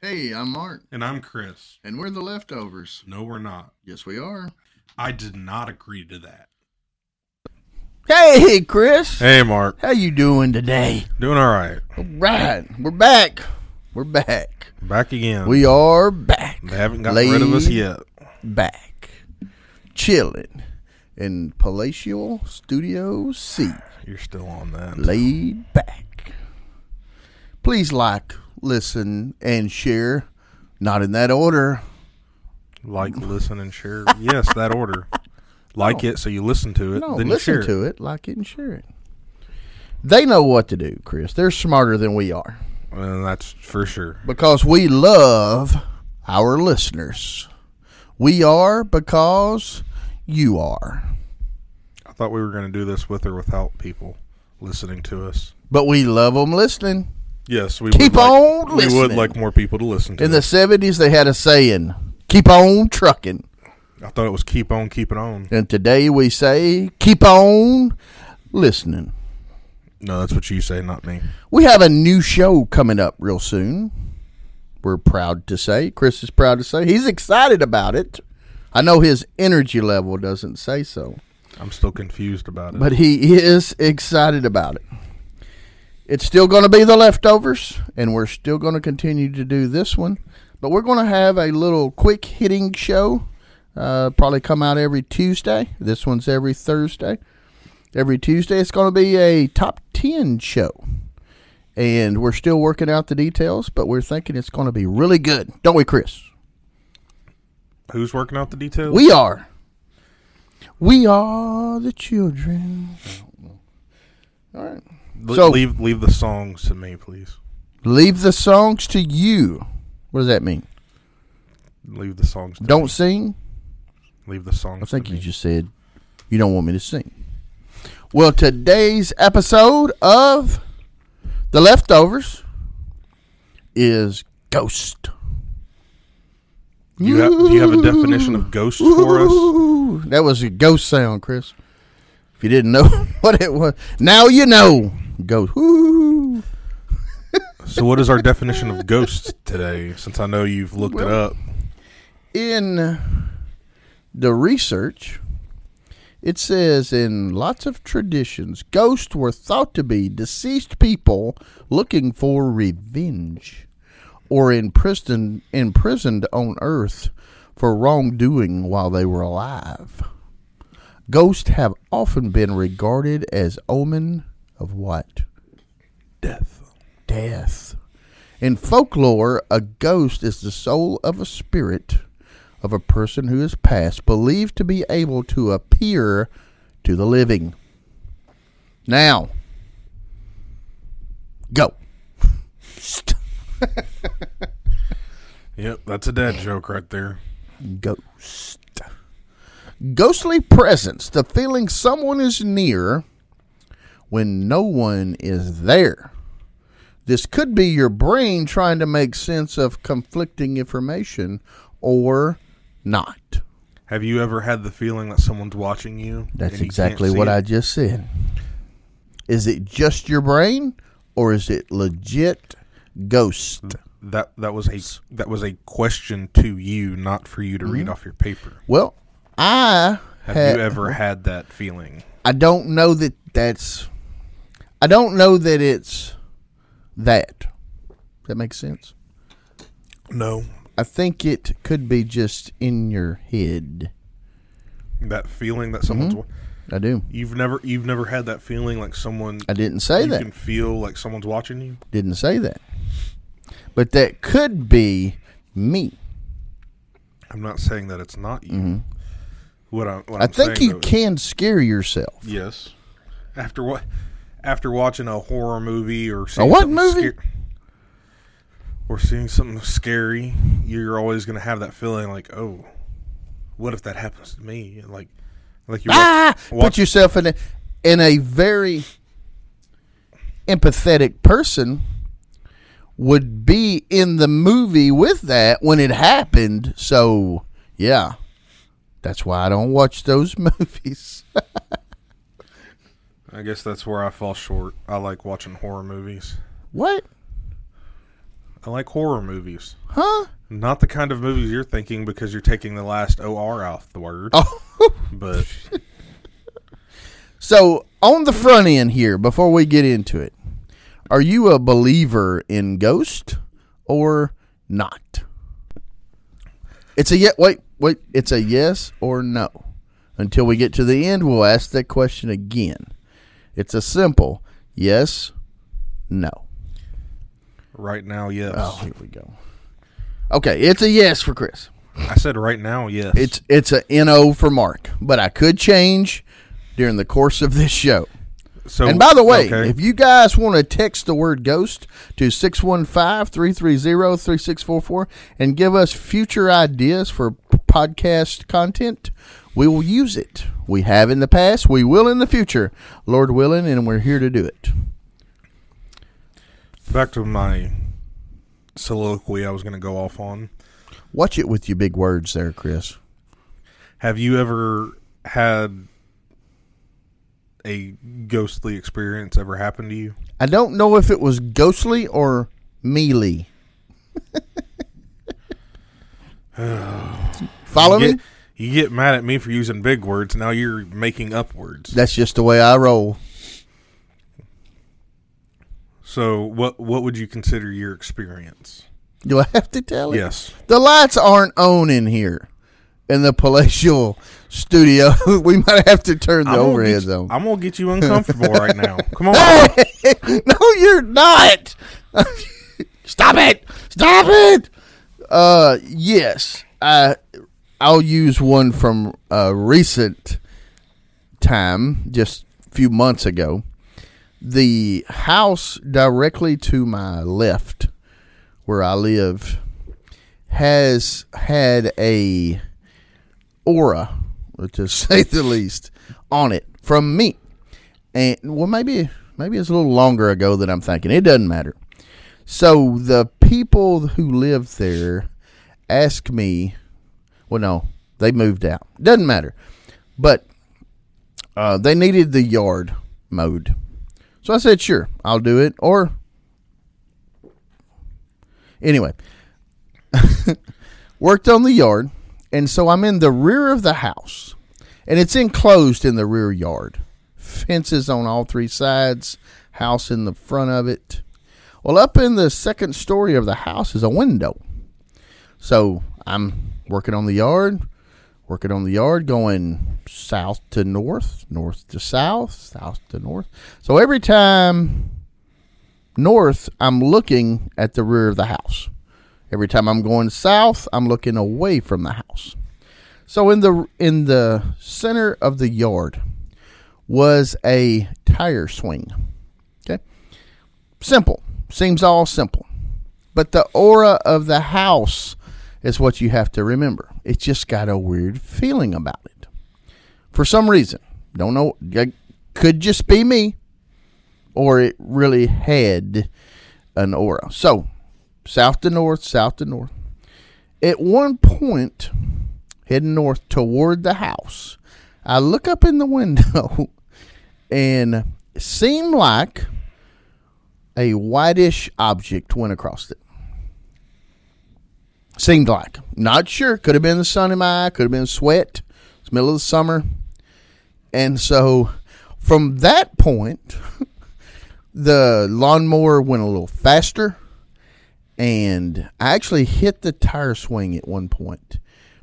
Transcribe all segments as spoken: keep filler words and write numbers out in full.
Hey, I'm Mark. And I'm Chris. And we're the Leftovers. No, we're not. Yes, we are. I did not agree to that. Hey, Chris. Hey, Mark. How you doing today? Doing all right. All right. We're back. We're back. Back again. We are back. They haven't got rid of us yet. Back. Chilling in Palatial Studio C. You're still on that. Laid back. Please like, listen, and share. Not in that order. Like, listen, and share. Yes, that order. Like no. it so you listen to it. No, then listen you share to it. it, like it, and share it. They know what to do, Chris. They're smarter than we are. Well, that's for sure. Because we love our listeners. We are because you are. I thought we were going to do this with or without people listening to us. But we love them listening. Yes, we keep would on like, listening. We would like more people to listen to us. In the seventies, they had a saying, keep on trucking. I thought it was keep on keeping on. And today we say, keep on listening. No, that's what you say, not me. We have a new show coming up real soon. We're proud to say. Chris is proud to say. He's excited about it. I know his energy level doesn't say so. I'm still confused about it. But he is excited about it. It's still going to be the Leftovers, and we're still going to continue to do this one. But we're going to have a little quick-hitting show. Uh, probably come out every Tuesday. This one's every Thursday. Every Tuesday, it's going to be a top ten show. And we're still working out the details, but we're thinking it's going to be really good. Don't we, Chris? Who's working out the details? We are. We are the children. All right. Le- so, leave, leave the songs to me, please. Leave the songs to you. What does that mean? Leave the songs to Don't me. Sing? Leave the songs to I think to you me. Just said you don't want me to sing. Well, today's episode of The Leftovers is ghost. Do you, have, do you have a definition of ghost for us? That was a ghost sound, Chris. If you didn't know what it was, now you know. Ghost. So what is our definition of ghost today, since I know you've looked well, it up? In the research, it says in lots of traditions, ghosts were thought to be deceased people looking for revenge or imprisoned, imprisoned on earth for wrongdoing while they were alive. Ghosts have often been regarded as omen of what? Death. Death. In folklore, a ghost is the soul of a spirit of a person who is passed, believed to be able to appear to the living. Now, go. Yep, that's a dad joke right there. Ghost. Ghostly presence, the feeling someone is near when no one is there. This could be your brain trying to make sense of conflicting information or not. Have you ever had the feeling that someone's watching you? That's exactly what I just said. Is it just your brain, or is it legit ghost? That that was a that was a question to you, not for you to mm-hmm. read off your paper. Well, I have had, you ever had that feeling? I don't know that that's. I don't know that it's that. That makes sense. No. I think it could be just in your head. That feeling that someone's. Mm-hmm. I do. You've never, you've never had that feeling like someone. I didn't say you that. You can feel like someone's watching you. Didn't say that. But that could be me. I'm not saying that it's not you. Mm-hmm. What I, what I I'm think saying, you though, can is, scare yourself. Yes. After what? After watching a horror movie or seeing a what movie? Scar- Or seeing something scary, you're always going to have that feeling like, oh, what if that happens to me? And like, like you ah, put yourself in a, in a very empathetic person would be in the movie with that when it happened. So, yeah, that's why I don't watch those movies. I guess that's where I fall short. I like watching horror movies. What? I like horror movies. Huh? Not the kind of movies you're thinking because you're taking the last O R off the word. Oh. But. So, on the front end here, before we get into it, are you a believer in ghosts or not? It's a yet. Wait, wait. It's a yes or no. Until we get to the end, we'll ask that question again. It's a simple yes, no. Right now, yes. Oh, here we go. Okay, it's a yes for Chris. I said right now, yes. It's it's a no for Mark, but I could change during the course of this show. So, and by the way, okay. If you guys want to text the word ghost to six one five, three three zero, three six four four and give us future ideas for podcast content, we will use it. We have in the past. We will in the future, Lord willing, and we're here to do it. Back to my soliloquy I was going to go off on. Watch it with your big words there, Chris. Have you ever had a ghostly experience ever happen to you? I don't know if it was ghostly or mealy. Follow you get, me? You get mad at me for using big words. Now you're making up words. That's just the way I roll. So what what would you consider your experience? Do I have to tell you? Yes. The lights aren't on in here. In the palatial studio, we might have to turn the overheads you, on. I'm going to get you uncomfortable right now. Come on. Hey, no, you're not. Stop it. Stop it. Uh, yes. I, I'll use one from a recent time, just a few months ago. The house directly to my left, where I live, has had a... aura, to say the least, on it from me. And well, maybe maybe it's a little longer ago than I'm thinking. It doesn't matter. So the people who live there asked me, well, no, they moved out. Doesn't matter. But uh, they needed the yard mowed. So I said, sure, I'll do it. Or anyway, worked on the yard. And so I'm in the rear of the house, and it's enclosed in the rear yard. Fences on all three sides, house in the front of it. Well, up in the second story of the house is a window. So I'm working on the yard, working on the yard, going south to north, north to south, south to north. So every time north, I'm looking at the rear of the house. Every time I'm going south, I'm looking away from the house. So in the in the center of the yard was a tire swing. Okay? Simple. Seems all simple. But the aura of the house is what you have to remember. It just got a weird feeling about it. For some reason. Don't know. It could just be me. Or it really had an aura. So... south to north, south to north. At one point, heading north toward the house, I look up in the window and it seemed like a whitish object went across it. Seemed like. Not sure. Could have been the sun in my eye. Could have been sweat. It's the middle of the summer. And so from that point, the lawnmower went a little faster. And I actually hit the tire swing at one point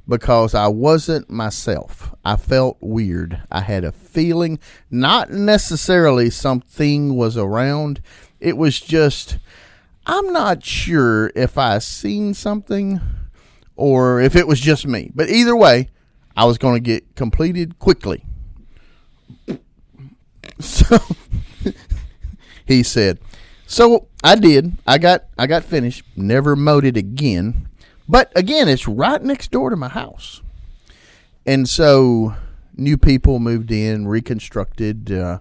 because I wasn't myself. I felt weird. I had a feeling, not necessarily something was around. It was just, I'm not sure if I seen something or if it was just me. But either way, I was going to get completed quickly. So, he said... So I did. I got I got finished. Never mowed it again. But again, it's right next door to my house. And so new people moved in, reconstructed, uh,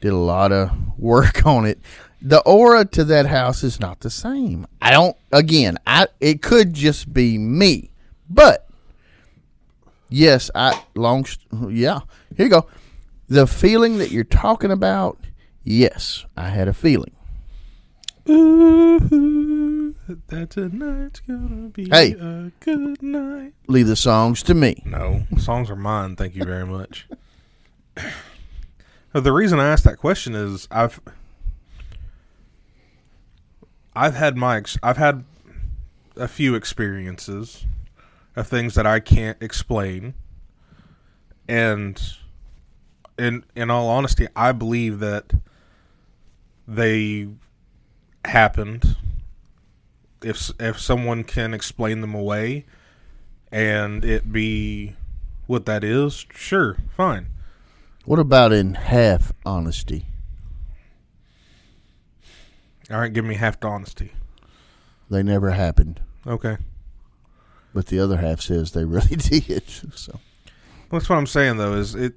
did a lot of work on it. The aura to that house is not the same. I don't, again, I it could just be me. But yes, I long yeah. Here you go. The feeling that you're talking about, yes, I had a feeling. Ooh, that tonight's gonna be hey, a good night. Leave the songs to me. No, songs are mine. Thank you very much. The reason I asked that question is I've I've had my I've had a few experiences of things that I can't explain, and in in all honesty, I believe that they happened. If if someone can explain them away, and it be what that is, sure, fine. What about in half honesty? All right, give me half the honesty. They never happened. Okay. But the other half says they really did. So that's what I'm saying, though, is it.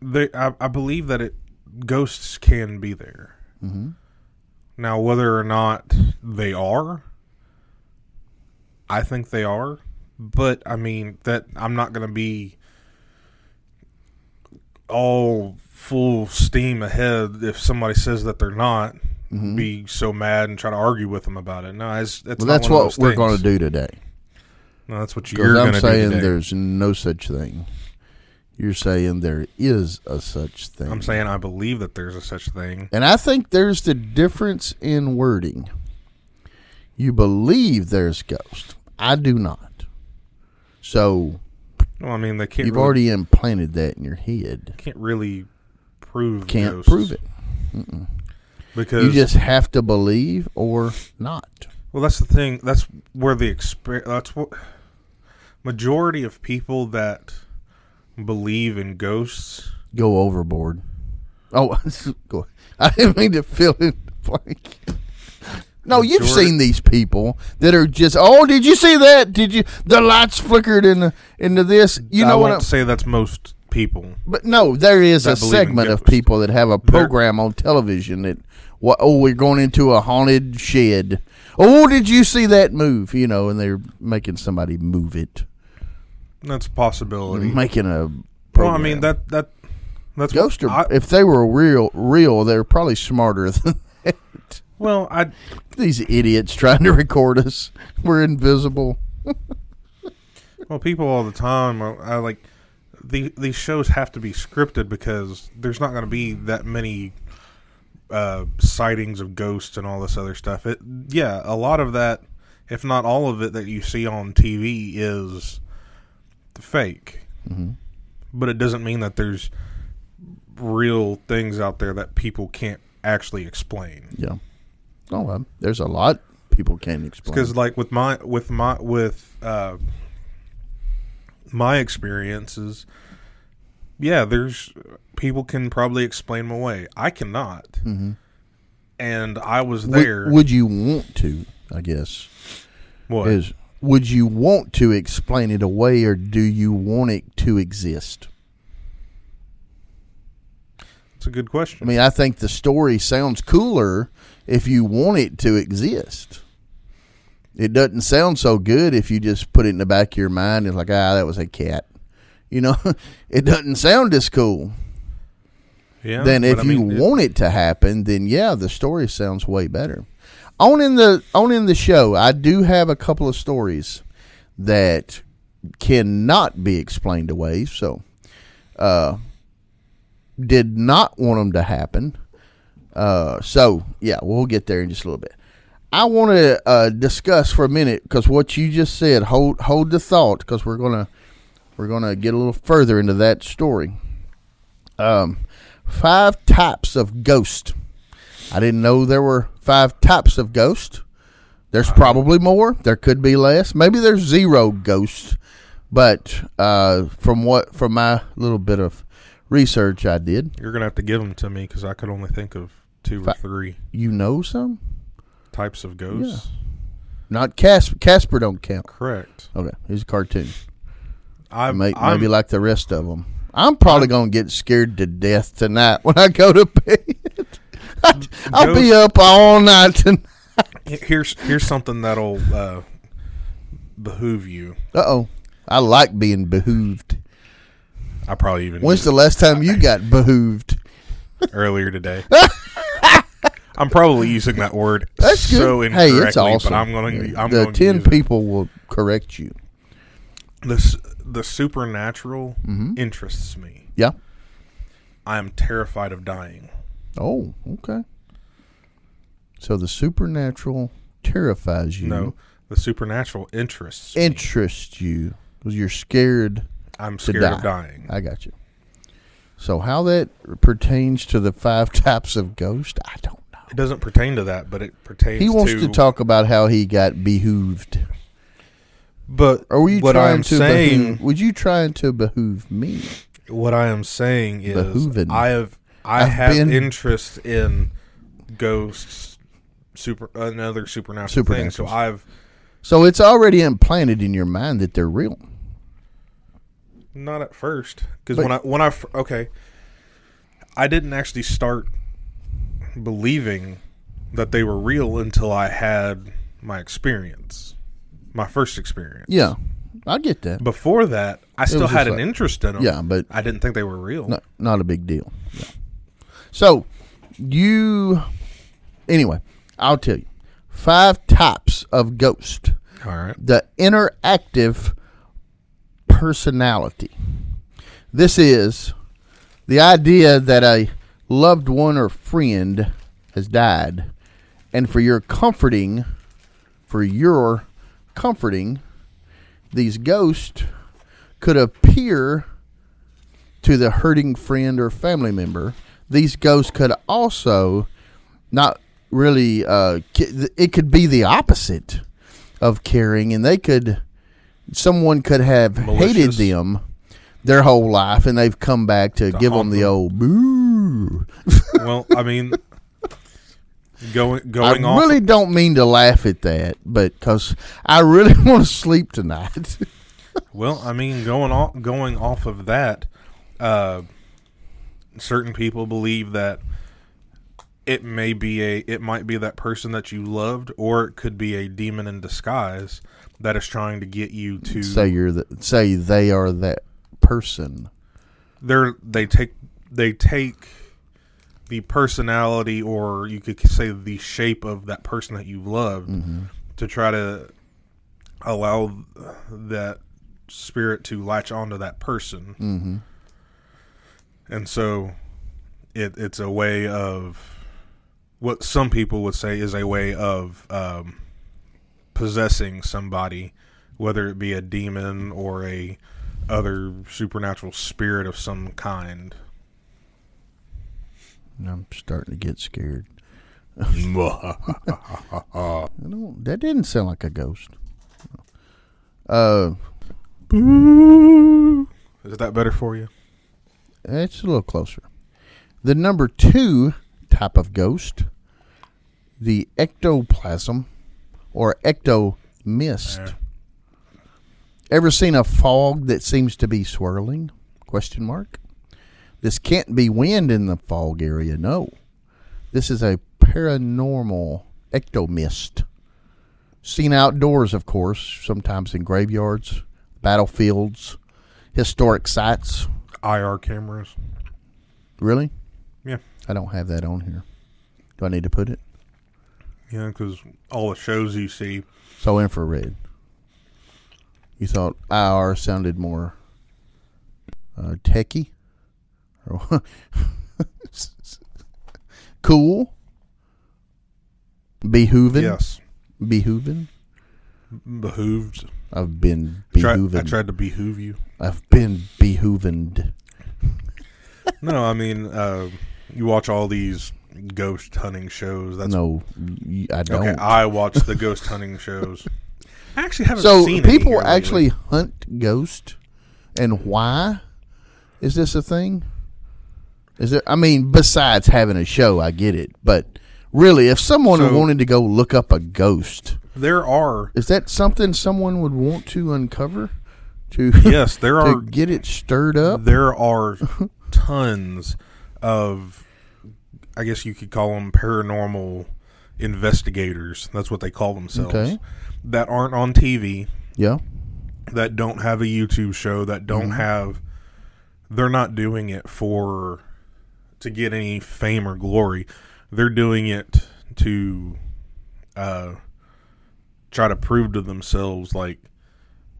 They, I, I believe that it ghosts can be there. Mm-hmm. Now, whether or not they are, I think they are. But I mean that I'm not going to be all full steam ahead if somebody says that they're not, mm-hmm. be so mad and try to argue with them about it. No, it's, it's well, that's what we're going to do today. No, that's what you're going to do today. I'm saying there's no such thing. You're saying there is a such thing. I'm saying I believe that there's a such thing. And I think there's the difference in wording. You believe there's ghosts. I do not. So... Well, I mean, they can't. You've really, already implanted that in your head. Can't really prove. Can't ghosts. prove it. Mm-mm. Because you just have to believe or not. Well, that's the thing. That's where the experience. That's what majority of people that believe in ghosts go overboard. Oh, go I didn't mean to fill in the blank. No, majority. You've seen these people that are just, oh, did you see that? Did you? The lights flickered into into this. You know I what? I won't say that's most people. But no, there is a segment of people that have a program They're, on television that, oh, we're going into a haunted shed. Oh, did you see that move? You know, and they're making somebody move it. That's a possibility. Making a program. Well, I mean, that, that that's ghosts are, I, if they were real, real, they're probably smarter than that. Well, I these idiots trying to record us. We're invisible. Well, people all the time are, I like the these shows have to be scripted because there's not going to be that many uh, sightings of ghosts and all this other stuff. It yeah, a lot of that, if not all of it, that you see on T V is fake. Mm-hmm. But it doesn't mean that there's real things out there that people can't actually explain. Yeah. Oh, well, there's a lot people can't explain. Because, like with my with my with uh, my experiences, yeah, there's people can probably explain them away. I cannot, mm-hmm. and I was there. Would, would you want to? I guess. What is? Would you want to explain it away, or do you want it to exist? That's a good question. I mean, I think the story sounds cooler if you want it to exist. It doesn't sound so good if you just put it in the back of your mind and like, ah, that was a cat. You know, it doesn't sound as cool. Yeah. Then if I mean, you it, want it to happen, then yeah, the story sounds way better. On in the on in the show, I do have a couple of stories that cannot be explained away, so uh did not want them to happen. Uh, so, yeah, we'll get there in just a little bit. I want to uh, discuss for a minute, because what you just said, hold hold the thought, because we're gonna we're gonna get a little further into that story. Um, five types of ghost. I didn't know there were five types of ghost. There's probably more. There could be less. Maybe there's zero ghosts. But uh, from what from my little bit of research I did. You're going to have to give them to me because I could only think of two Fi- or three. You know some? Types of ghosts? Yeah. Not Casper. Casper don't count. Correct. Okay. He's a cartoon. I Maybe I'm, like the rest of them. I'm probably going to get scared to death tonight when I go to bed. I, I'll be up all night tonight. Here's, here's something that'll uh, behoove you. Uh-oh. I like being behooved. I probably even. When's the last time you got behooved? Earlier today. I'm probably using that word That's good. so incorrectly, hey, it's awesome. but I'm going to. I'm the going ten to people it. will correct you. The the supernatural mm-hmm. interests me. Yeah, I am terrified of dying. Oh, okay. So the supernatural terrifies you. No, the supernatural interests interests me. you because you're scared. I'm scared to die. of dying. I got you. So how that pertains to the five types of ghost, I don't know. It doesn't pertain to that, but it pertains to... He wants to, to talk about how he got behooved. But Are you what I am to saying... Behoove, would you try to behoove me? What I am saying is Behooving. I have I I've have been, interest in ghosts, super another supernatural thing, so I've... So it's already implanted in your mind that they're real. Not at first, because when I when I okay, I didn't actually start believing that they were real until I had my experience, my first experience. Yeah, I get that. Before that, I still had an interest in them. Yeah, but I didn't think they were real. Not, not a big deal. Yeah. So you, anyway, I'll tell you five types of ghost. All right, the interactive personality. This is the idea that a loved one or friend has died, and for your comforting, for your comforting, these ghosts could appear to the hurting friend or family member. These ghosts could also not really, uh, it could be the opposite of caring, and they could... Someone could have Malicious. hated them their whole life, and they've come back to, to give them the them. old boo. Well, I mean, going going. I off really of, don't mean to laugh at that, but because I really want to sleep tonight. Well, I mean, going off going off of that, uh, certain people believe that it may be a it might be that person that you loved, or it could be a demon in disguise that is trying to get you to say you're the, say they are that person. They're they take they take the personality, or you could say the shape of that person that you loved, mm-hmm. to try to allow that spirit to latch onto that person. Mm-hmm. And so it it's a way of what some people would say is a way of um, possessing somebody, whether it be a demon or a other supernatural spirit of some kind. I'm starting to get scared. I don't, that didn't sound like a ghost. Uh, Is that better for you? It's a little closer. The number two type of ghost, the ectoplasm, or ecto mist. Yeah. Ever seen a fog that seems to be swirling? Question mark. This can't be wind in the fog area. No, this is a paranormal ecto mist. Seen outdoors, of course, sometimes in graveyards, battlefields, historic sites. I R cameras. Really? Yeah. I don't have that on here. Do I need to put it? Yeah, because all the shows you see. So infrared. You thought I R sounded more uh, techie? Cool? Behooving? Yes. Behooving? Behooved. I've been behooving. I, I tried to behoove you. I've been behoovened. No, I mean, uh, you watch all these ghost hunting shows. That's no, I don't. Okay, I watch the ghost hunting shows. I actually haven't so seen So people actually lately. hunt ghosts, and why is this a thing? Is there? I mean, besides having a show, I get it, but really, if someone so, wanted to go look up a ghost, there are. Is that something someone would want to uncover? To yes, there to are get it stirred up. There are tons of. I guess you could call them paranormal investigators. That's what they call themselves. Okay. That aren't on T V. Yeah. That don't have a YouTube show. That don't mm-hmm. have. They're not doing it for to get any fame or glory. they're doing it to uh, try to prove to themselves, like,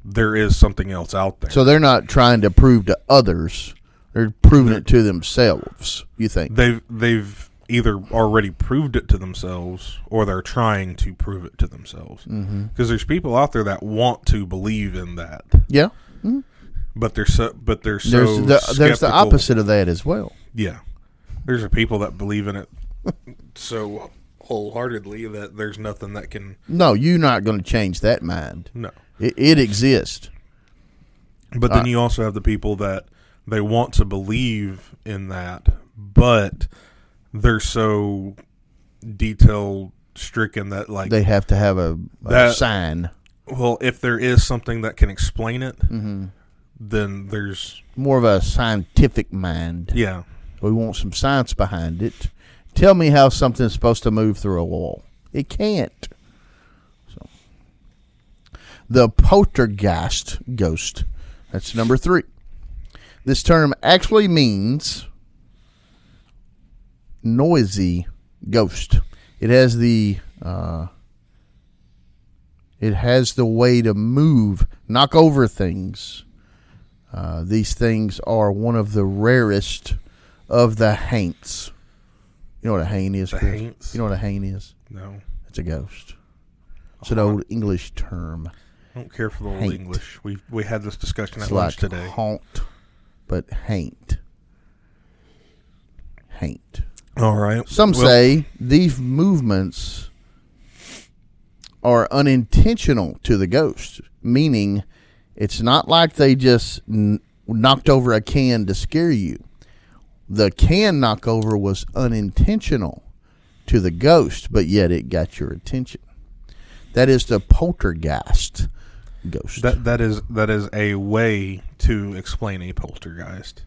there is something else out there. So they're not trying to prove to others. They're proving they're, it to themselves, you think? They've they've either already proved it to themselves or they're trying to prove it to themselves. Because mm-hmm. there's people out there that want to believe in that. Yeah. Mm-hmm. But they're so, but they're so there's the, skeptical. There's the opposite of that as well. Yeah. There's people that believe in it so wholeheartedly that there's nothing that can... No, you're not going to change that mind. No. It, it exists. But then uh, you also have the people that they want to believe in that, but they're so detail-stricken that, like... They have to have a, a that, sign. Well, if there is something that can explain it, mm-hmm. then there's... More of a scientific mind. Yeah. We want some science behind it. Tell me how something's supposed to move through a wall. It can't. So, the poltergeist ghost. That's number three. This term actually means noisy ghost. It has the uh, it has the way to move, knock over things. Uh, these things are one of the rarest of the haints. You know what a haint is? The haints? You know what a haint is? No. It's a ghost. It's an old English term. I don't care for the old haint. English. We we had this discussion it's at lunch like today. Haunt, but haint. Haint. All right. Some well, say these movements are unintentional to the ghost, meaning it's not like they just n- knocked over a can to scare you. The can knockover was unintentional to the ghost, but yet it got your attention. That is the poltergeist ghost. That that is that is a way to explain a poltergeist.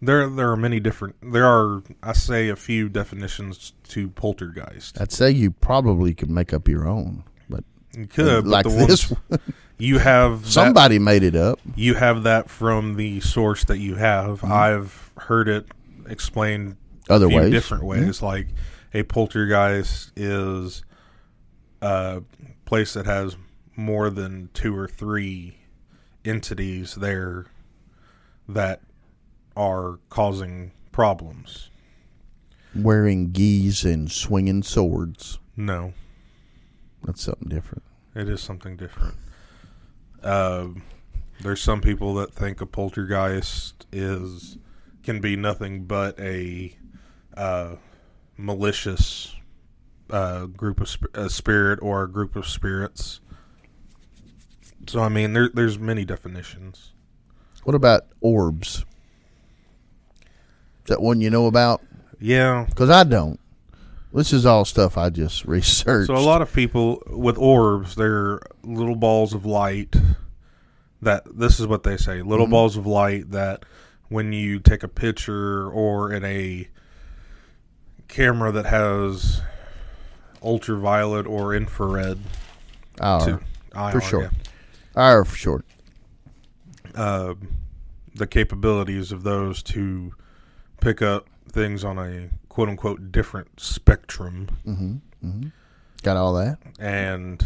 There there are many different. There are I say a few definitions to poltergeist. I'd say you probably could make up your own, but you could like but this ones, one. You have somebody that, made it up. You have that from the source that you have. Mm-hmm. I've. heard it explained other ways, different ways. Mm-hmm. Like a poltergeist is a place that has more than two or three entities there that are causing problems. Wearing geese and swinging swords. No. That's something different. It is something different. Uh, there's some people that think a poltergeist is... can be nothing but a uh, malicious uh, group of sp- a spirit or a group of spirits. So I mean, there, there's many definitions. What about orbs? Is that one you know about? Yeah, because I don't. This is all stuff I just researched. So a lot of people with orbs, they're little balls of light. That this is what they say: little mm-hmm. balls of light that. When you take a picture or in a camera that has ultraviolet or infrared. I R. I R for short. Yeah. I R for short. Uh, the capabilities of those to pick up things on a quote-unquote different spectrum. Mm-hmm. Mm-hmm. Got all that. And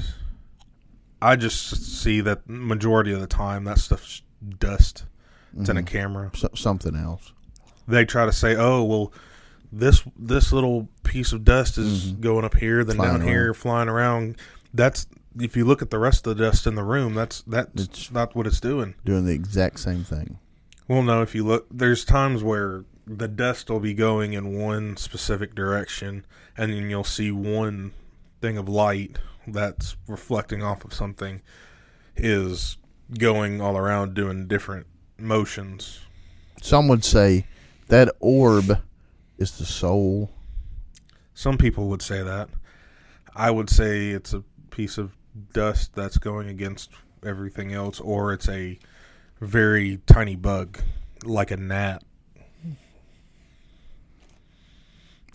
I just see that majority of the time that stuff's dust. It's mm-hmm. in a camera. So, something else. They try to say, oh, well, this this little piece of dust is mm-hmm. going up here, then flying down around. here, flying around. That's if you look at the rest of the dust in the room, that's that's it's not what it's doing. Doing the exact same thing. Well, no, if you look, there's times where the dust will be going in one specific direction, and then you'll see one thing of light that's reflecting off of something is going all around doing different motions. Some would say that orb is the soul. Some people would say that. I would say it's a piece of dust that's going against everything else, or it's a very tiny bug, like a gnat.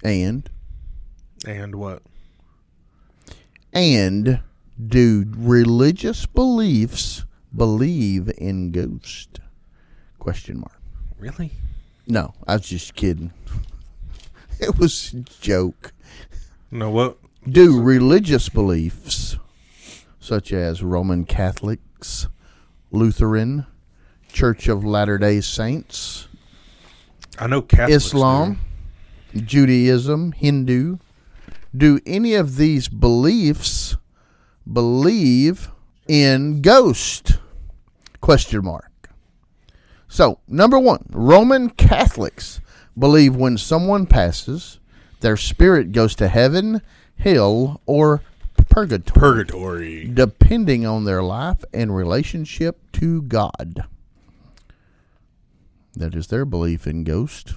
And? And what? And do religious beliefs believe in ghosts? Question mark. Really? No, I was just kidding. It was a joke. No, what? Do religious beliefs, such as Roman Catholics, Lutheran, Church of Latter-day Saints, I know Catholics, Islam, do. Judaism, Hindu, do any of these beliefs believe in ghosts? Question mark. So, number one, Roman Catholics believe when someone passes, their spirit goes to heaven, hell, or purgatory, purgatory, depending on their life and relationship to God. That is their belief in ghosts.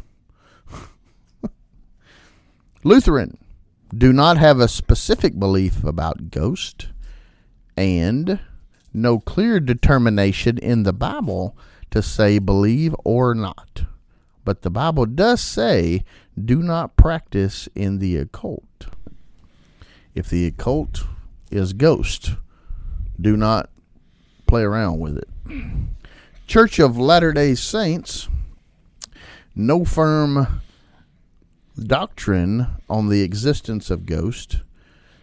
Lutheran do not have a specific belief about ghosts, and no clear determination in the Bible to say believe or not. But the Bible does say do not practice in the occult. If the occult is ghost, do not play around with it. Church of Latter-day Saints, no firm doctrine on the existence of ghosts.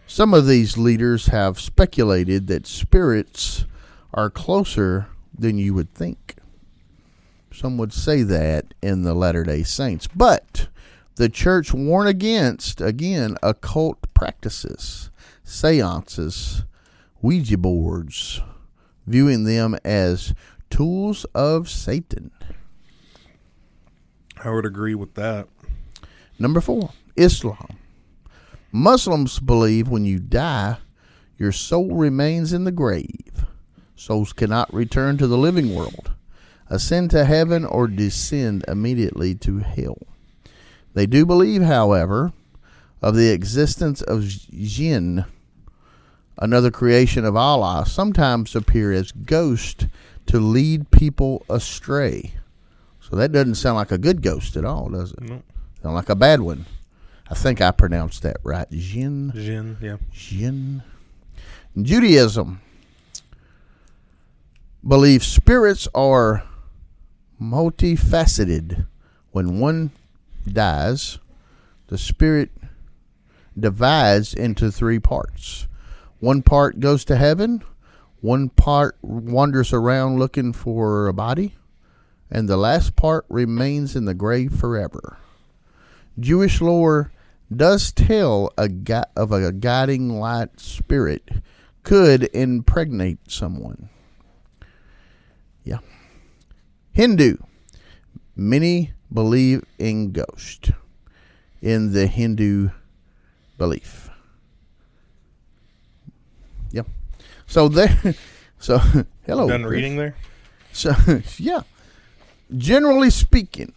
Some of these leaders have speculated that spirits are closer than you would think. Some would say that in the Latter-day Saints, but the church warned against, again, occult practices, seances, Ouija boards, viewing them as tools of Satan. I would agree with that. Number four, Islam. Muslims believe when you die, your soul remains in the grave. Souls cannot return to the living world, ascend to heaven, or descend immediately to hell. They do believe, however, of the existence of jinn, another creation of Allah, sometimes appear as ghosts to lead people astray. So that doesn't sound like a good ghost at all, does it? No. Sound like a bad one. I think I pronounced that right. Jinn. Jinn, yeah. Jinn. Judaism believes spirits are multifaceted. When one dies, the spirit divides into three parts. One part goes to heaven, one part wanders around looking for a body, and the last part remains in the grave forever. Jewish lore does tell a gui- of a guiding light spirit could impregnate someone. Yeah. Hindu. Many believe in ghosts in the Hindu belief. Yep. Yeah. So there. So hello. Done reading there. So yeah. Generally speaking,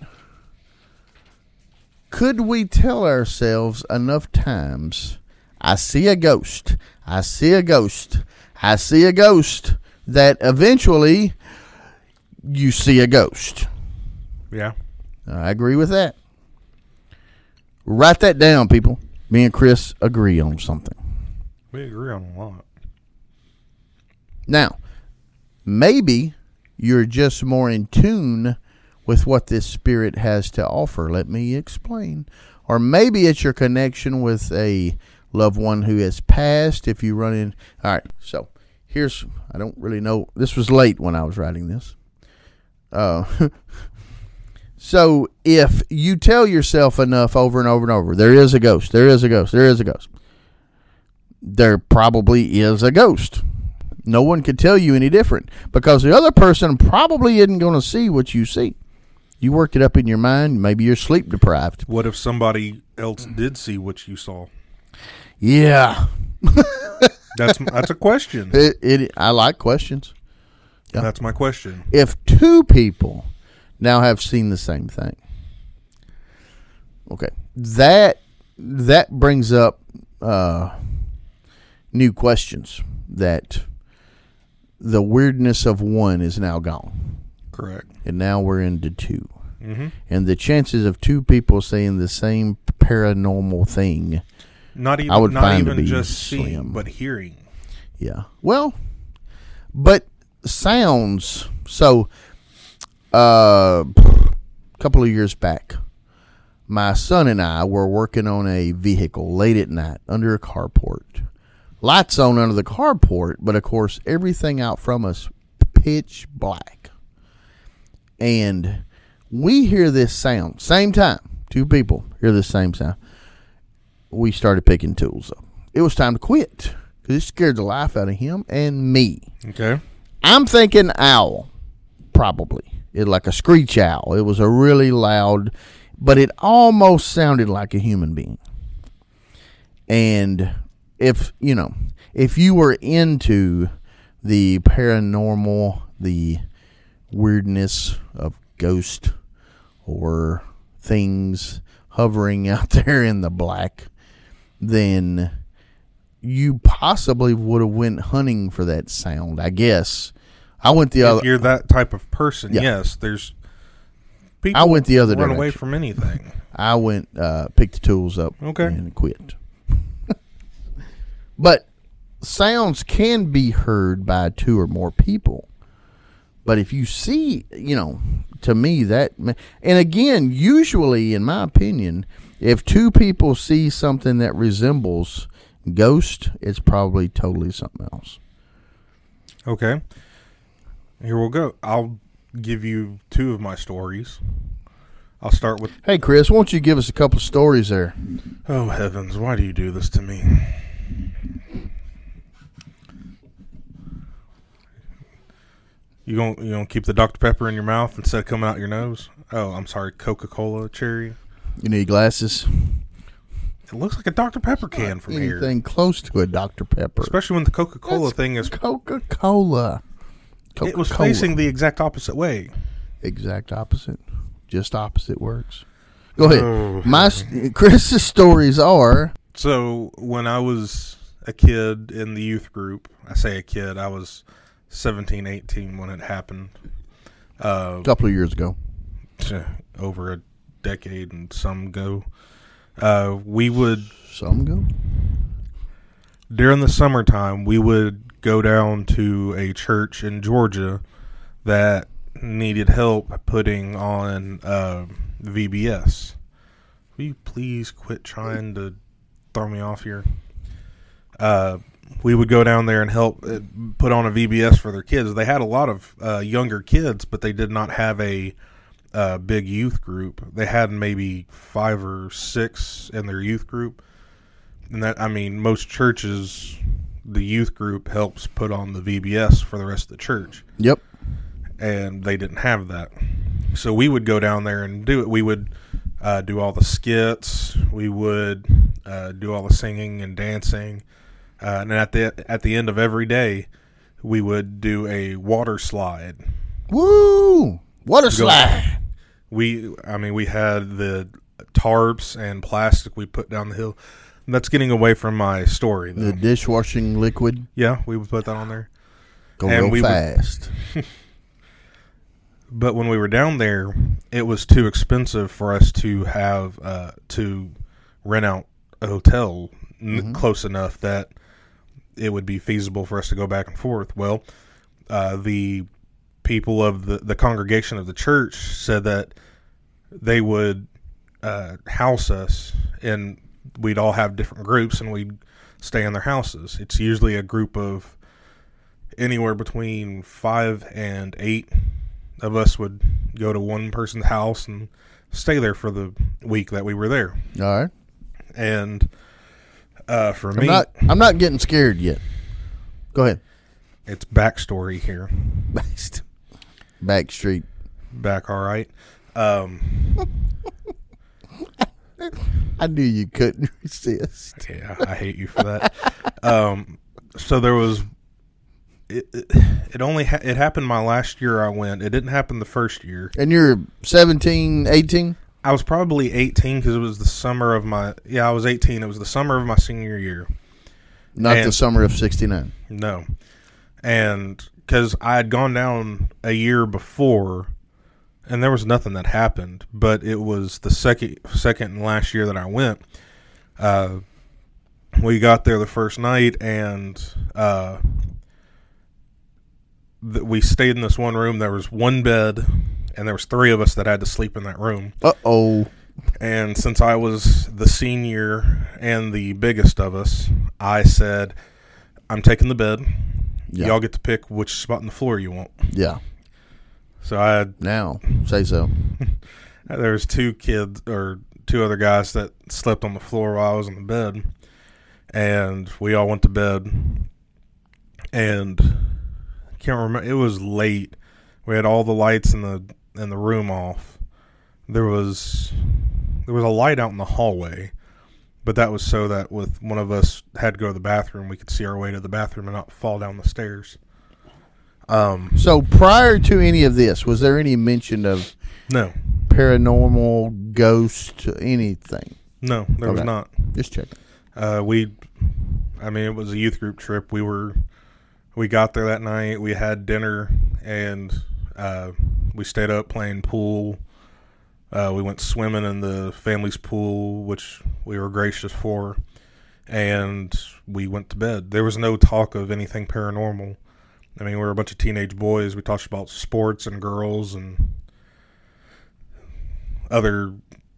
could we tell ourselves enough times, I see a ghost, I see a ghost, I see a ghost, that eventually you see a ghost? Yeah. I agree with that. Write that down, people. Me and Chris agree on something. We agree on a lot. Now, maybe you're just more in tune with what this spirit has to offer. Let me explain. Or maybe it's your connection with a loved one who has passed. If you run in. All right. So here's, I don't really know. This was late when I was writing this. Uh, so if you tell yourself enough over and over and over, there is a ghost, there is a ghost, there is a ghost. There probably is a ghost. No one could tell you any different because the other person probably isn't going to see what you see. You worked it up in your mind. Maybe you're sleep deprived. What if somebody else did see what you saw? Yeah. that's that's a question. It, it, I like questions. Yeah. That's my question. If two people now have seen the same thing. Okay. That, that brings up uh, new questions that the weirdness of one is now gone. Correct. And now we're into two. Mm-hmm. And the chances of two people saying the same paranormal thing, not even, I would not find even to be just slim. Seeing, but hearing. Yeah. Well, but sounds. So, uh, a couple of years back, my son and I were working on a vehicle late at night under a carport. Lights on under the carport, but of course everything out from us pitch black. And we hear this sound, same time, two people hear this same sound. We started picking tools up. It was time to quit because it scared the life out of him and me. Okay. I'm thinking owl, probably. It like a screech owl. It was a really loud, but it almost sounded like a human being. And if, you know, if you were into the paranormal, the weirdness of ghosts or things hovering out there in the black, then you possibly would have went hunting for that sound, I guess. I went the if other. You're that type of person, yeah. Yes. There's people. I went the other. Run direction. Away from anything. I went uh, picked the tools up, okay, and quit. But sounds can be heard by two or more people. But if you see, you know, to me that, and again, usually in my opinion, if two people see something that resembles ghost, it's probably totally something else. Okay. Here we'll go. I'll give you two of my stories. I'll start with... Hey, Chris, won't you give us a couple stories there? Oh, heavens, why do you do this to me? You gonna, you gonna keep the Doctor Pepper in your mouth instead of coming out your nose? Oh, I'm sorry, Coca-Cola cherry. You need glasses? It looks like a Doctor Pepper can from anything here. Anything close to a Doctor Pepper. Especially when the Coca-Cola That's thing is... Coca-Cola. Coca-Cola. It was facing the exact opposite way. Exact opposite. Just opposite works. Go ahead. Oh. My Chris's stories are... So, when I was a kid in the youth group, I say a kid, I was seventeen, eighteen when it happened. Uh, a couple of years ago. Over a decade and some ago. Uh, we would... Some go? During the summertime, we would... go down to a church in Georgia that needed help putting on uh, V B S. Will you please quit trying to throw me off here? Uh, we would go down there and help put on a V B S for their kids. They had a lot of uh, younger kids, but they did not have a uh, big youth group. They had maybe five or six in their youth group. And that, I mean, most churches... the youth group helps put on the V B S for the rest of the church. Yep. And they didn't have that. So we would go down there and do it. We would uh, do all the skits. We would uh, do all the singing and dancing. Uh, and at the at the end of every day, we would do a water slide. Woo! Water slide! We, I mean, we had the tarps and plastic we put down the hill. That's getting away from my story, though. The dishwashing liquid. Yeah, we would put that on there. Go and real we fast. Would... But when we were down there, it was too expensive for us to have uh, to rent out a hotel mm-hmm. n- close enough that it would be feasible for us to go back and forth. Well, uh, the people of the, the congregation of the church said that they would uh, house us in... we'd all have different groups and we'd stay in their houses. It's usually a group of anywhere between five and eight of us would go to one person's house and stay there for the week that we were there. All right. And uh, for I'm me... Not, I'm not getting scared yet. Go ahead. It's backstory here. Back street. Back, all right. Um... I knew you couldn't resist. Yeah, I hate you for that. um, so there was, it it, it only ha- it happened my last year I went. It didn't happen the first year. And you're seventeen, eighteen? I was probably eighteen because it was the summer of my, yeah, I was eighteen. It was the summer of my senior year. Not and, the summer of sixty-nine. No. And because I had gone down a year before. And there was nothing that happened, but it was the second second and last year that I went. Uh, we got there the first night, and uh, th- we stayed in this one room. There was one bed, and there was three of us that had to sleep in that room. Uh-oh. And since I was the senior and the biggest of us, I said, I'm taking the bed. Yeah. Y'all get to pick which spot on the floor you want. Yeah. So I had... Now, say so. There's two kids, or two other guys that slept on the floor while I was in the bed. And we all went to bed. And I can't remember. It was late. We had all the lights in the in the room off. There was... There was a light out in the hallway, but that was so that with one of us had to go to the bathroom, we could see our way to the bathroom and not fall down the stairs. Um, so prior to any of this, was there any mention of no paranormal, ghost, anything? No, there okay. was not. Just checking. Uh, we, I mean, it was a youth group trip. We were, we got there that night. We had dinner and uh, we stayed up playing pool. Uh, we went swimming in the family's pool, which we were gracious for, and we went to bed. There was no talk of anything paranormal. I mean, we were a bunch of teenage boys. We talked about sports and girls and other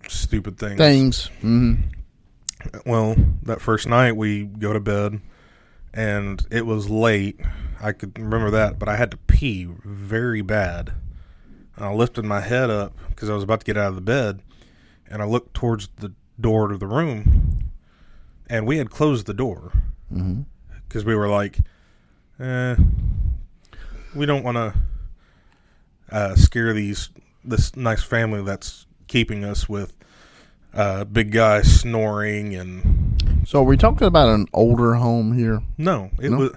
stupid things. Things. Mm-hmm. Well, that first night we go to bed, and it was late. I could remember that, but I had to pee very bad. I lifted my head up because I was about to get out of the bed, and I looked towards the door to the room, and we had closed the door because mm-hmm. we were like, eh, we don't want to uh, scare these this nice family that's keeping us with uh, big guy snoring. And so are we talking about an older home here? No. It, no? Was,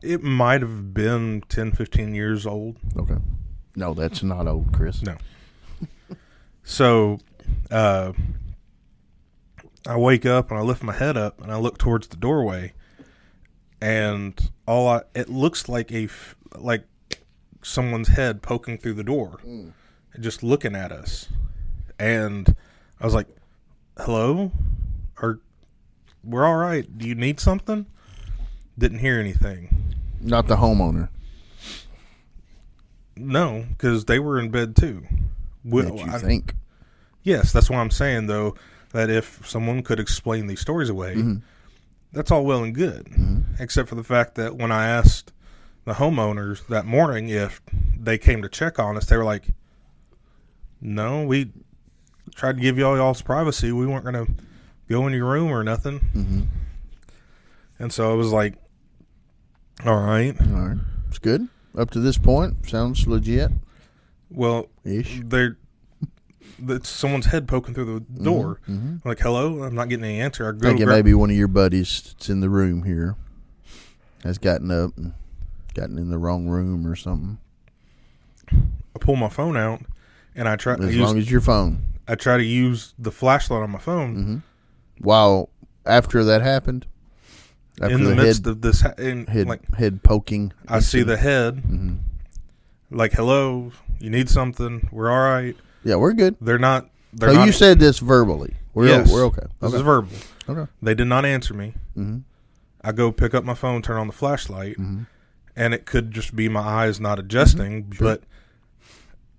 it might have been ten, fifteen years old. Okay. No, that's not old, Chris. No. So, uh, I wake up and I lift my head up and I look towards the doorway, and all I, it looks like a like someone's head poking through the door, mm. just looking at us. And I was like, "Hello, are we're all right? Do you need something?" Didn't hear anything. Not the homeowner. No, because they were in bed too. Well, that you I, think? Yes, that's why I'm saying though that if someone could explain these stories away, mm-hmm. that's all well and good, mm-hmm. except for the fact that when I asked the homeowners that morning if they came to check on us, they were like, "No, we tried to give y'all y'all's privacy. We weren't going to go in your room or nothing." Mm-hmm. And so I was like, "All right, all right, it's good." Up to this point, sounds legit. Well, ish. They're that's someone's head poking through the door. Mm-hmm, mm-hmm. Like, hello, I'm not getting any answer. I go think it grab- may be one of your buddies that's in the room here has gotten up and gotten in the wrong room or something. I pull my phone out and I try. As to long use, as your phone, I try to use the flashlight on my phone. Mm-hmm. While after that happened. After in the, the midst head, of this ha- in, head, like, head poking. I see it. The head. Mm-hmm. Like, hello, you need something. We're all right. Yeah, we're good. They're not. They're so not, you said this verbally. We're, yes. We're okay. This okay. is verbal. Okay. They did not answer me. Mm-hmm. I go pick up my phone, turn on the flashlight, mm-hmm. and it could just be my eyes not adjusting, mm-hmm. sure. but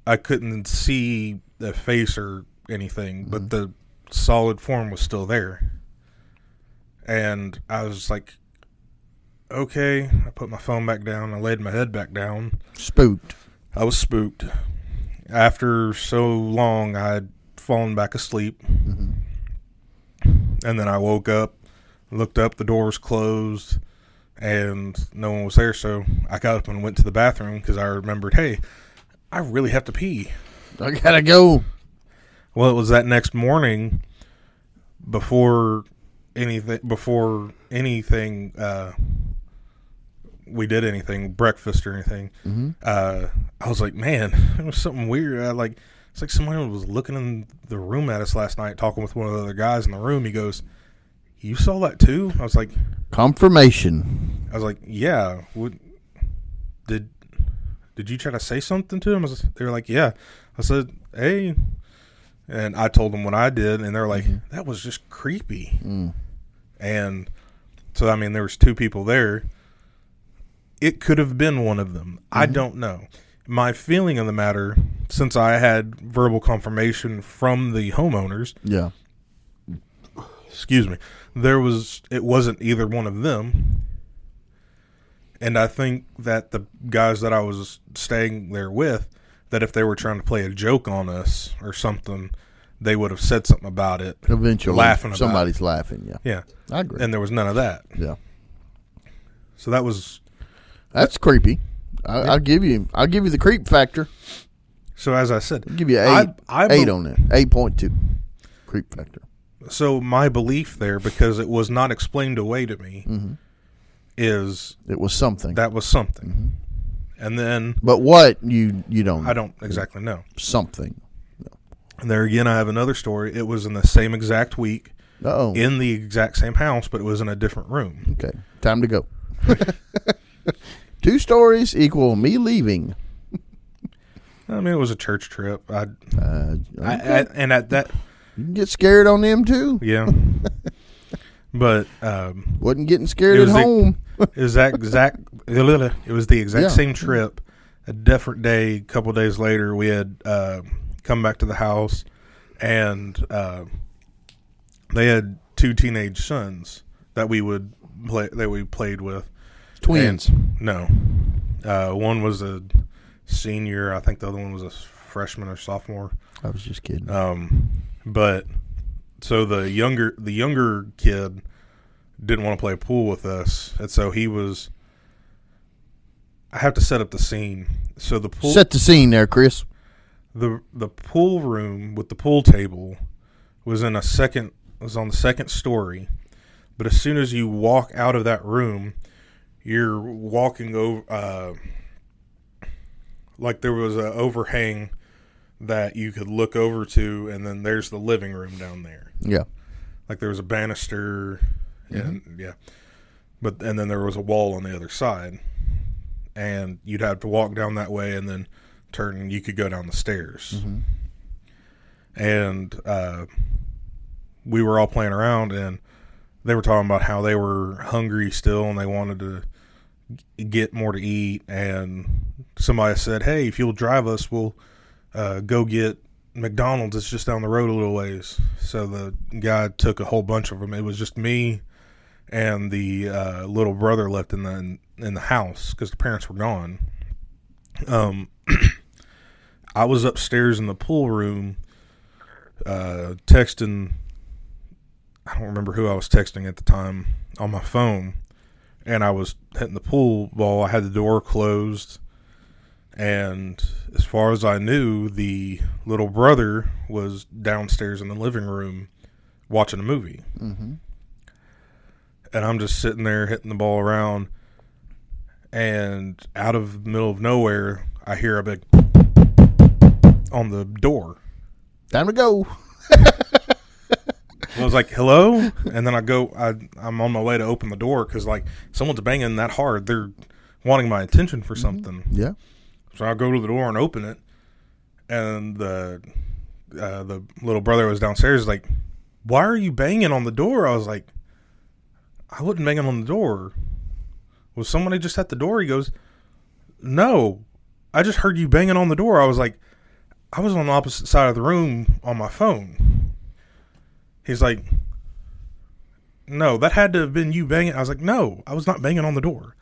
I couldn't see the face or anything, mm-hmm. but the solid form was still there. And I was like, okay. I put my phone back down. I laid my head back down. Spooked. I was spooked. After so long, I had fallen back asleep. Mm-hmm. And then I woke up, looked up, the door was closed, and no one was there. So I got up and went to the bathroom because I remembered, hey, I really have to pee. I gotta go. Well, it was that next morning before... Anything before anything, uh, we did anything, breakfast or anything. Mm-hmm. Uh, I was like, man, it was something weird. I like it's like someone was looking in the room at us last night, talking with one of the other guys in the room. He goes, "You saw that too?" I was like, "Confirmation." I was like, "Yeah." What, did Did you try to say something to him? I was, they were like, "Yeah." I said, "Hey." And I told them what I did, and they're like, mm-hmm. "That was just creepy." Mm. And so, I mean, there was two people there. It could have been one of them. Mm-hmm. I don't know. My feeling of the matter since I had verbal confirmation from the homeowners, yeah. Excuse me. There was it wasn't either one of them, and I think that the guys that I was staying there with, that if they were trying to play a joke on us or something, they would have said something about it. Eventually, laughing about somebody's it. laughing. Yeah, yeah, I agree. And there was none of that. Yeah. So that was that's that, creepy. I, yeah. I'll give you. I'll give you the creep factor. So as I said, I'll give you eight, I, I eight be- on that. Eight point two creep factor. So my belief there, because it was not explained away to me, mm-hmm. is it was something that was something, mm-hmm. and then but what you you don't I don't exactly know something. No. And there again, I have another story. It was in the same exact week, Uh-oh. in the exact same house, but it was in a different room. Okay, time to go. Two stories equal me leaving. I mean, it was a church trip. I, uh, I, I and at that. You can get scared on them, too. Yeah. But... Um, wasn't getting scared was at the, home. It was that exact... It was the exact yeah. same trip. A different day, a couple of days later, we had uh, come back to the house, and uh, they had two teenage sons that we would play, that we played with. Twins. And, no. Uh, one was a senior. I think the other one was a freshman or sophomore. I was just kidding. Um... But so the younger the younger kid didn't want to play pool with us, and so he was. I have to set up the scene. So the pool set the scene there, Chris. the The pool room with the pool table was in a second was on the second story, but as soon as you walk out of that room, you're walking over uh, like there was an overhang that you could look over to, and then there's the living room down there. Yeah. Like there was a banister, and mm-hmm. yeah. But, and then there was a wall on the other side, and you'd have to walk down that way and then turn, and you could go down the stairs. Mm-hmm. And uh, we were all playing around, and they were talking about how they were hungry still, and they wanted to get more to eat. And somebody said, hey, if you'll drive us, we'll Uh, go get McDonald's. It's just down the road a little ways. So the guy took a whole bunch of them. It was just me and the uh, little brother left in the in the house because the parents were gone. Um, I was upstairs in the pool room uh, texting. I don't remember who I was texting at the time on my phone, and I was hitting the pool ball. I had the door closed. And as far as I knew, the little brother was downstairs in the living room watching a movie. Mm-hmm. And I'm just sitting there hitting the ball around. And out of the middle of nowhere, I hear a big on the door. Time to go. I was like, hello? And then I go, I, I'm on my way to open the door because, like, someone's banging that hard. They're wanting my attention for something. Mm-hmm. Yeah. So I go to the door and open it, and the uh, the little brother was downstairs like, why are you banging on the door? I was like, I wasn't banging on the door. Was somebody just at the door? He goes, no, I just heard you banging on the door. I was like, I was on the opposite side of the room on my phone. He's like, no, that had to have been you banging. I was like, no, I was not banging on the door.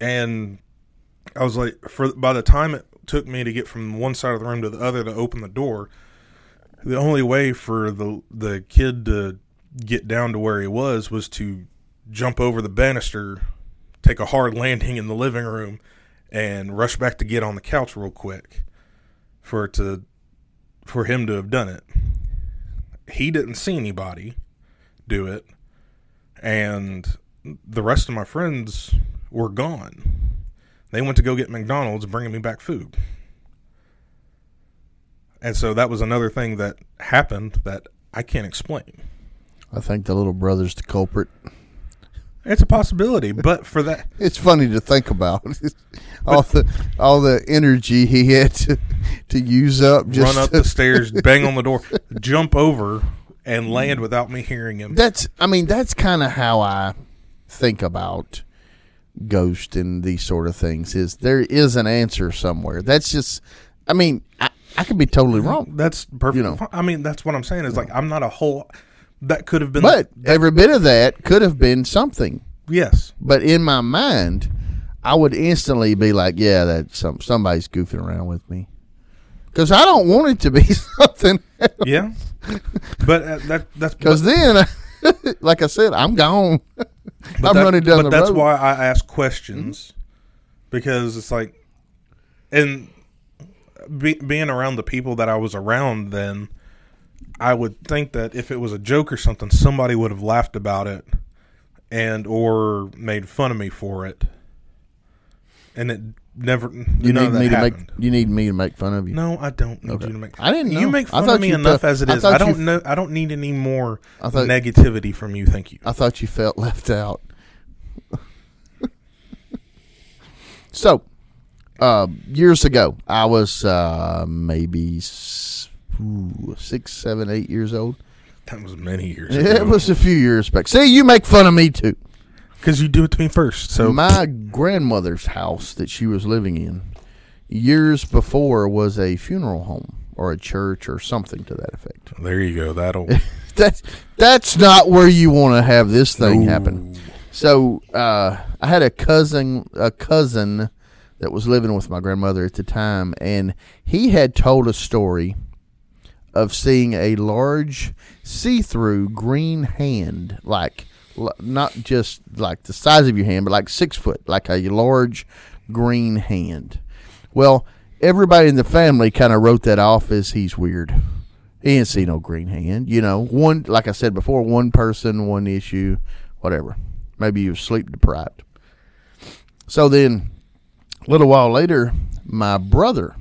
And I was like, for by the time it took me to get from one side of the room to the other to open the door, the only way for the the kid to get down to where he was was to jump over the banister, take a hard landing in the living room, and rush back to get on the couch real quick for it to for him to have done it. He didn't see anybody do it, and the rest of my friends were gone. They went to go get McDonald's, bringing me back food. And so that was another thing that happened that I can't explain. I think the little brother's the culprit. It's a possibility, but for that... It's funny to think about. all the all the energy he had to, to use up. Just run up the stairs, bang on the door, jump over, and land without me hearing him. That's, I mean, that's kind of how I think about ghost and these sort of things, is there is an answer somewhere. That's just I mean, I, I could be totally wrong. That's perfect. You know? I mean, that's what I'm saying is like I'm not a whole. That could have been. But that, every bit of that could have been something. Yes. But in my mind, I would instantly be like, yeah, that some somebody's goofing around with me. Because I don't want it to be something else. Yeah. But uh, that that's because then, like I said, I'm gone. But I'm that, running down but the that's road. Why I ask questions. Mm-hmm. Because it's like, and be, being around the people that I was around then, I would think that if it was a joke or something, somebody would have laughed about it and or made fun of me for it. And it never you none need of that me happened. To make you need me to make fun of you. No, I don't need okay. you to make I didn't know. You make fun of me enough felt, as it is. I, I don't you, know I don't need any more thought, negativity from you, thank you. I thought you felt left out. So, uh, years ago, I was uh, maybe ooh, six, seven, eight years old. That was many years ago. It was a few years back. See, you make fun of me, too. Because you do it to me first. So my grandmother's house that she was living in years before was a funeral home or a church or something to that effect. There you go. That'll that's, that's not where you want to have this thing ooh. Happen. So uh, I had a cousin, a cousin that was living with my grandmother at the time, and he had told a story of seeing a large see-through green hand, like not just like the size of your hand, but like six foot, like a large green hand. Well, everybody in the family kind of wrote that off as he's weird. He didn't see no green hand, you know. One, like I said before, one person, one issue, whatever. Maybe you were sleep deprived. So then, a little while later, my brother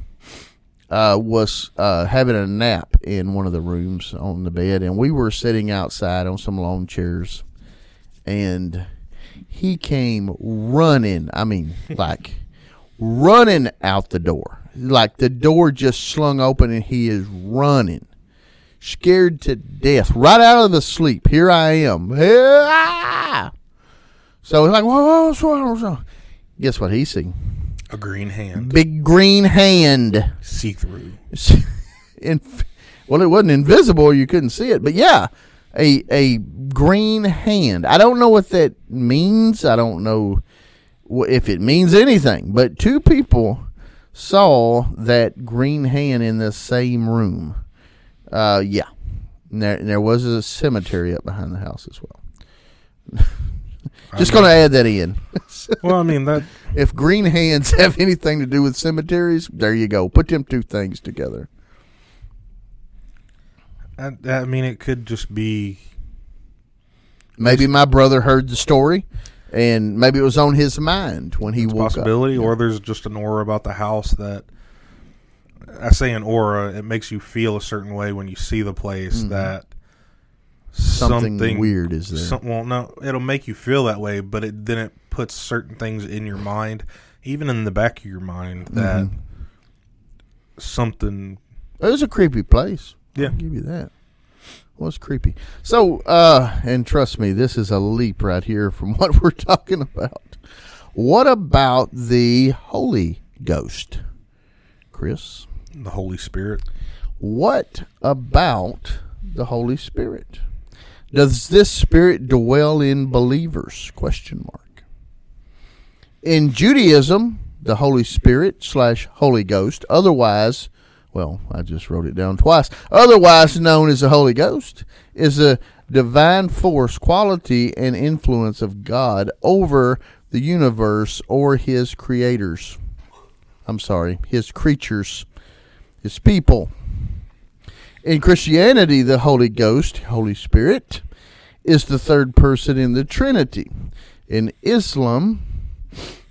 uh, was uh, having a nap in one of the rooms on the bed, and we were sitting outside on some lawn chairs, and he came running, I mean, like, running out the door. Like, the door just slung open, and he is running, scared to death, right out of the sleep. Here I am. Ah! So it's like, whoa, what's wrong, what's wrong? Guess what he seen? A green hand. Big green hand. See through. In, well, it wasn't invisible. You couldn't see it. But yeah, a a green hand. I don't know what that means. I don't know if it means anything. But two people saw that green hand in the same room. Uh, yeah. And there, and there was a cemetery up behind the house as well. Just going to add that in. Well, I mean, that. If green hands have anything to do with cemeteries, there you go. Put them two things together. I, I mean, it could just be. Maybe my brother heard the story, and maybe it was on his mind when he woke up. It's a possibility, or there's just an aura about the house that. I say an aura, it makes you feel a certain way when you see the place mm-hmm. that. Something, something weird is there. Some, well, no, it'll make you feel that way, but it, then it puts certain things in your mind, even in the back of your mind, that mm-hmm. something. It was a creepy place. Yeah, I'll give you that. It was creepy. So, uh, and trust me, this is a leap right here from what we're talking about. What about the Holy Ghost, Chris? The Holy Spirit. What about the Holy Spirit? Does this spirit dwell in believers? Question mark. In Judaism, the Holy Spirit slash Holy Ghost, otherwise, well, I just wrote it down twice, otherwise known as the Holy Ghost, is a divine force, quality, and influence of God over the universe or his creators. I'm sorry, his creatures, his people. In Christianity, the Holy Ghost, Holy Spirit, is the third person in the Trinity. In Islam,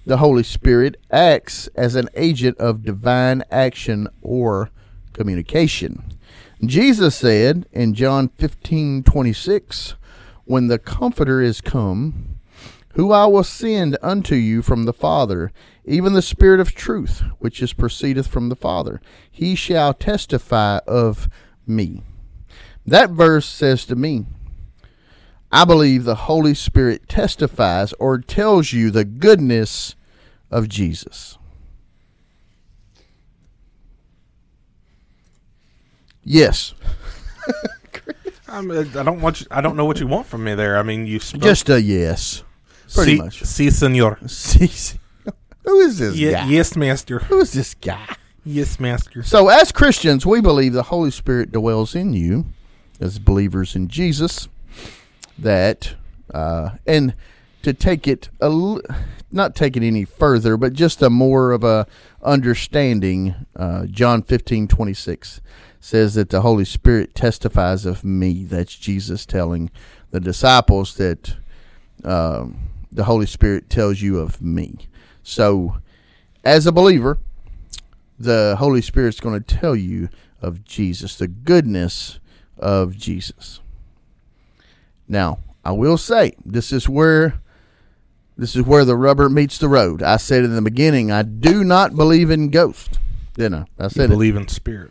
the Holy Spirit acts as an agent of divine action or communication. Jesus said in John fifteen twenty-six, "When the Comforter is come, who I will send unto you from the Father, even the Spirit of truth, which is proceedeth from the Father, he shall testify of me." That verse says to me, I believe the Holy Spirit testifies or tells you the goodness of Jesus. Yes. I mean, I don't want you, I don't know what you want from me there. I mean, you spoke. Just a yes. Pretty si, much. Si, senor. Si, senor. Who is this Ye- guy? Yes, master. Who is this guy? Yes, master. So, as Christians, we believe the Holy Spirit dwells in you, as believers in Jesus, that, uh, and to take it, a, not take it any further, but just a more of a understanding, uh, John fifteen twenty-six says that the Holy Spirit testifies of me. That's Jesus telling the disciples that uh, the Holy Spirit tells you of me. So, as a believer, the Holy Spirit's going to tell you of Jesus, the goodness of Jesus. Now, I will say, this is where this is where the rubber meets the road. I said in the beginning, I do not believe in ghosts, didn't I? I said you believe it. In spirit.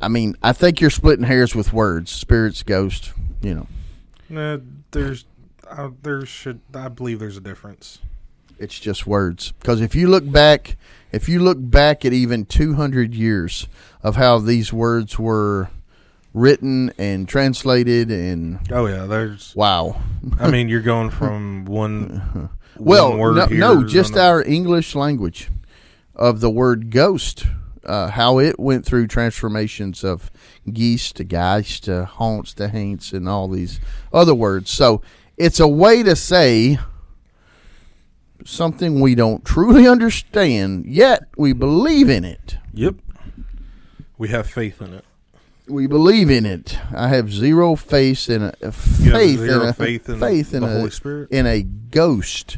I mean, I think you're splitting hairs with words. Spirits, ghosts, you know. No, there's, uh, there should, I believe there's a difference. It's just words. Because if you look back, if you look back at even two hundred years of how these words were written and translated and... Oh, yeah, there's... Wow. I mean, you're going from one, well, one word no, here... Well, no, just our English language of the word ghost, uh, how it went through transformations of geese to geist to haunts to haints and all these other words. So it's a way to say... something we don't truly understand, yet we believe in it. Yep. We have faith in it. We believe in it. I have zero faith in a, a faith in a faith in, faith in the Holy a, Spirit in a ghost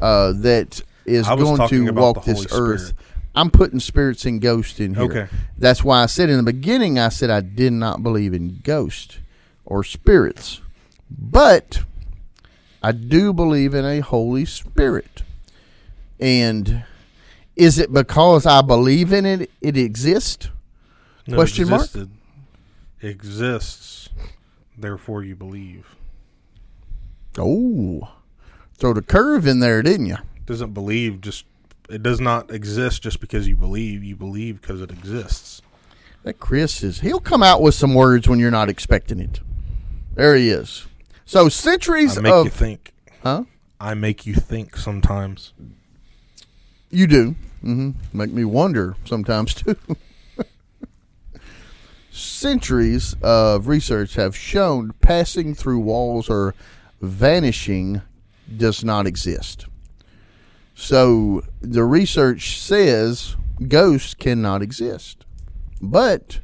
uh, that is going to walk this earth. Spirit. I'm putting spirits and ghosts in here. Okay. That's why I said in the beginning, I said I did not believe in ghosts or spirits, but I do believe in a Holy Spirit. And is it because I believe in it, it exists? No, Question it mark? Exists. Therefore you believe. Oh. Throw the curve in there, didn't you? Doesn't believe just, it does not exist just because you believe. You believe because it exists. That Chris is, he'll come out with some words when you're not expecting it. There he is. So centuries of... I make of, you think. Huh? I make you think sometimes. You do. Mm-hmm. Make me wonder sometimes, too. Centuries of research have shown passing through walls or vanishing does not exist. So the research says ghosts cannot exist. But...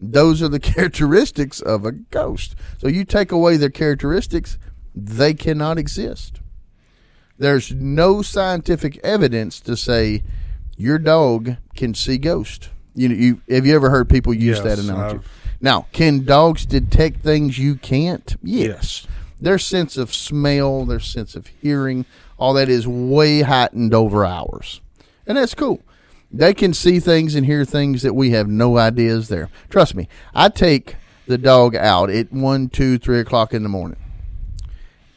those are the characteristics of a ghost. So you take away their characteristics, they cannot exist. There's no scientific evidence to say your dog can see ghosts. You know, you have you ever heard people use yes, that analogy? I've... Now, can dogs detect things you can't? Yes. yes. Their sense of smell, their sense of hearing, all that is way heightened over ours. And that's cool. They can see things and hear things that we have no idea is there. Trust me, I take the dog out at one, two, three o'clock in the morning.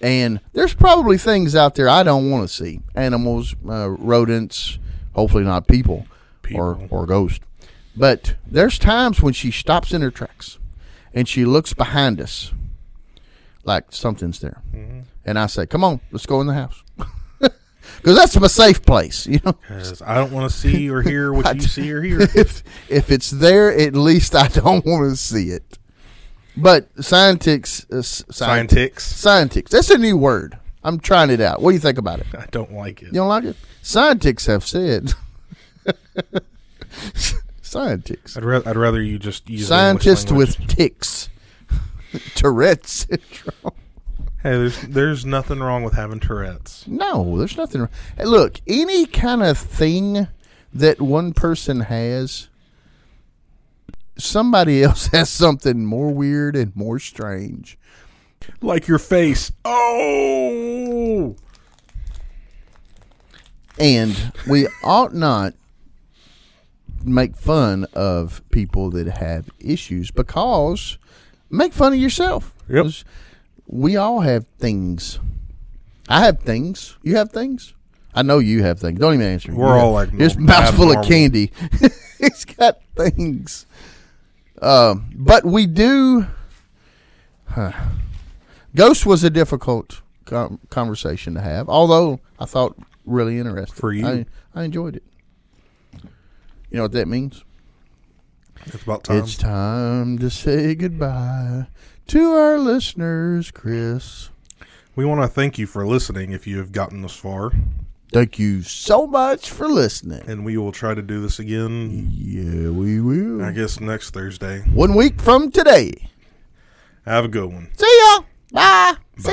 And there's probably things out there I don't want to see. Animals, uh, rodents, hopefully not people, people. Or, or ghosts. But there's times when she stops in her tracks and she looks behind us like something's there. Mm-hmm. And I say, come on, let's go in the house. Because that's my safe place, you know. I don't want to see or hear what you see or hear. If if it's there, at least I don't want to see it. But scientists, uh, scientists, scientists. That's a new word. I'm trying it out. What do you think about it? I don't like it. You don't like it? Scientists have said. Scientists. I'd, ra- I'd rather you just use scientists with tics, Tourette's syndrome. Hey, there's there's nothing wrong with having Tourette's. No, there's nothing wrong. Hey, look, any kind of thing that one person has, somebody else has something more weird and more strange. Like your face. Oh! And we ought not make fun of people that have issues because make fun of yourself. Yep. We all have things. I have things. You have things? I know you have things. Don't even answer. We're all like... His mouth's full of candy. He's got things. Um, but we do. Huh. Ghost was a difficult com- conversation to have, although I thought really interesting. For you? I, I enjoyed it. You know what that means? It's about time. It's time to say goodbye to our listeners, Chris. We want to thank you for listening if you have gotten this far. Thank you so much for listening. And we will try to do this again. Yeah, we will. I guess next Thursday. One week from today. Have a good one. See ya. Bye.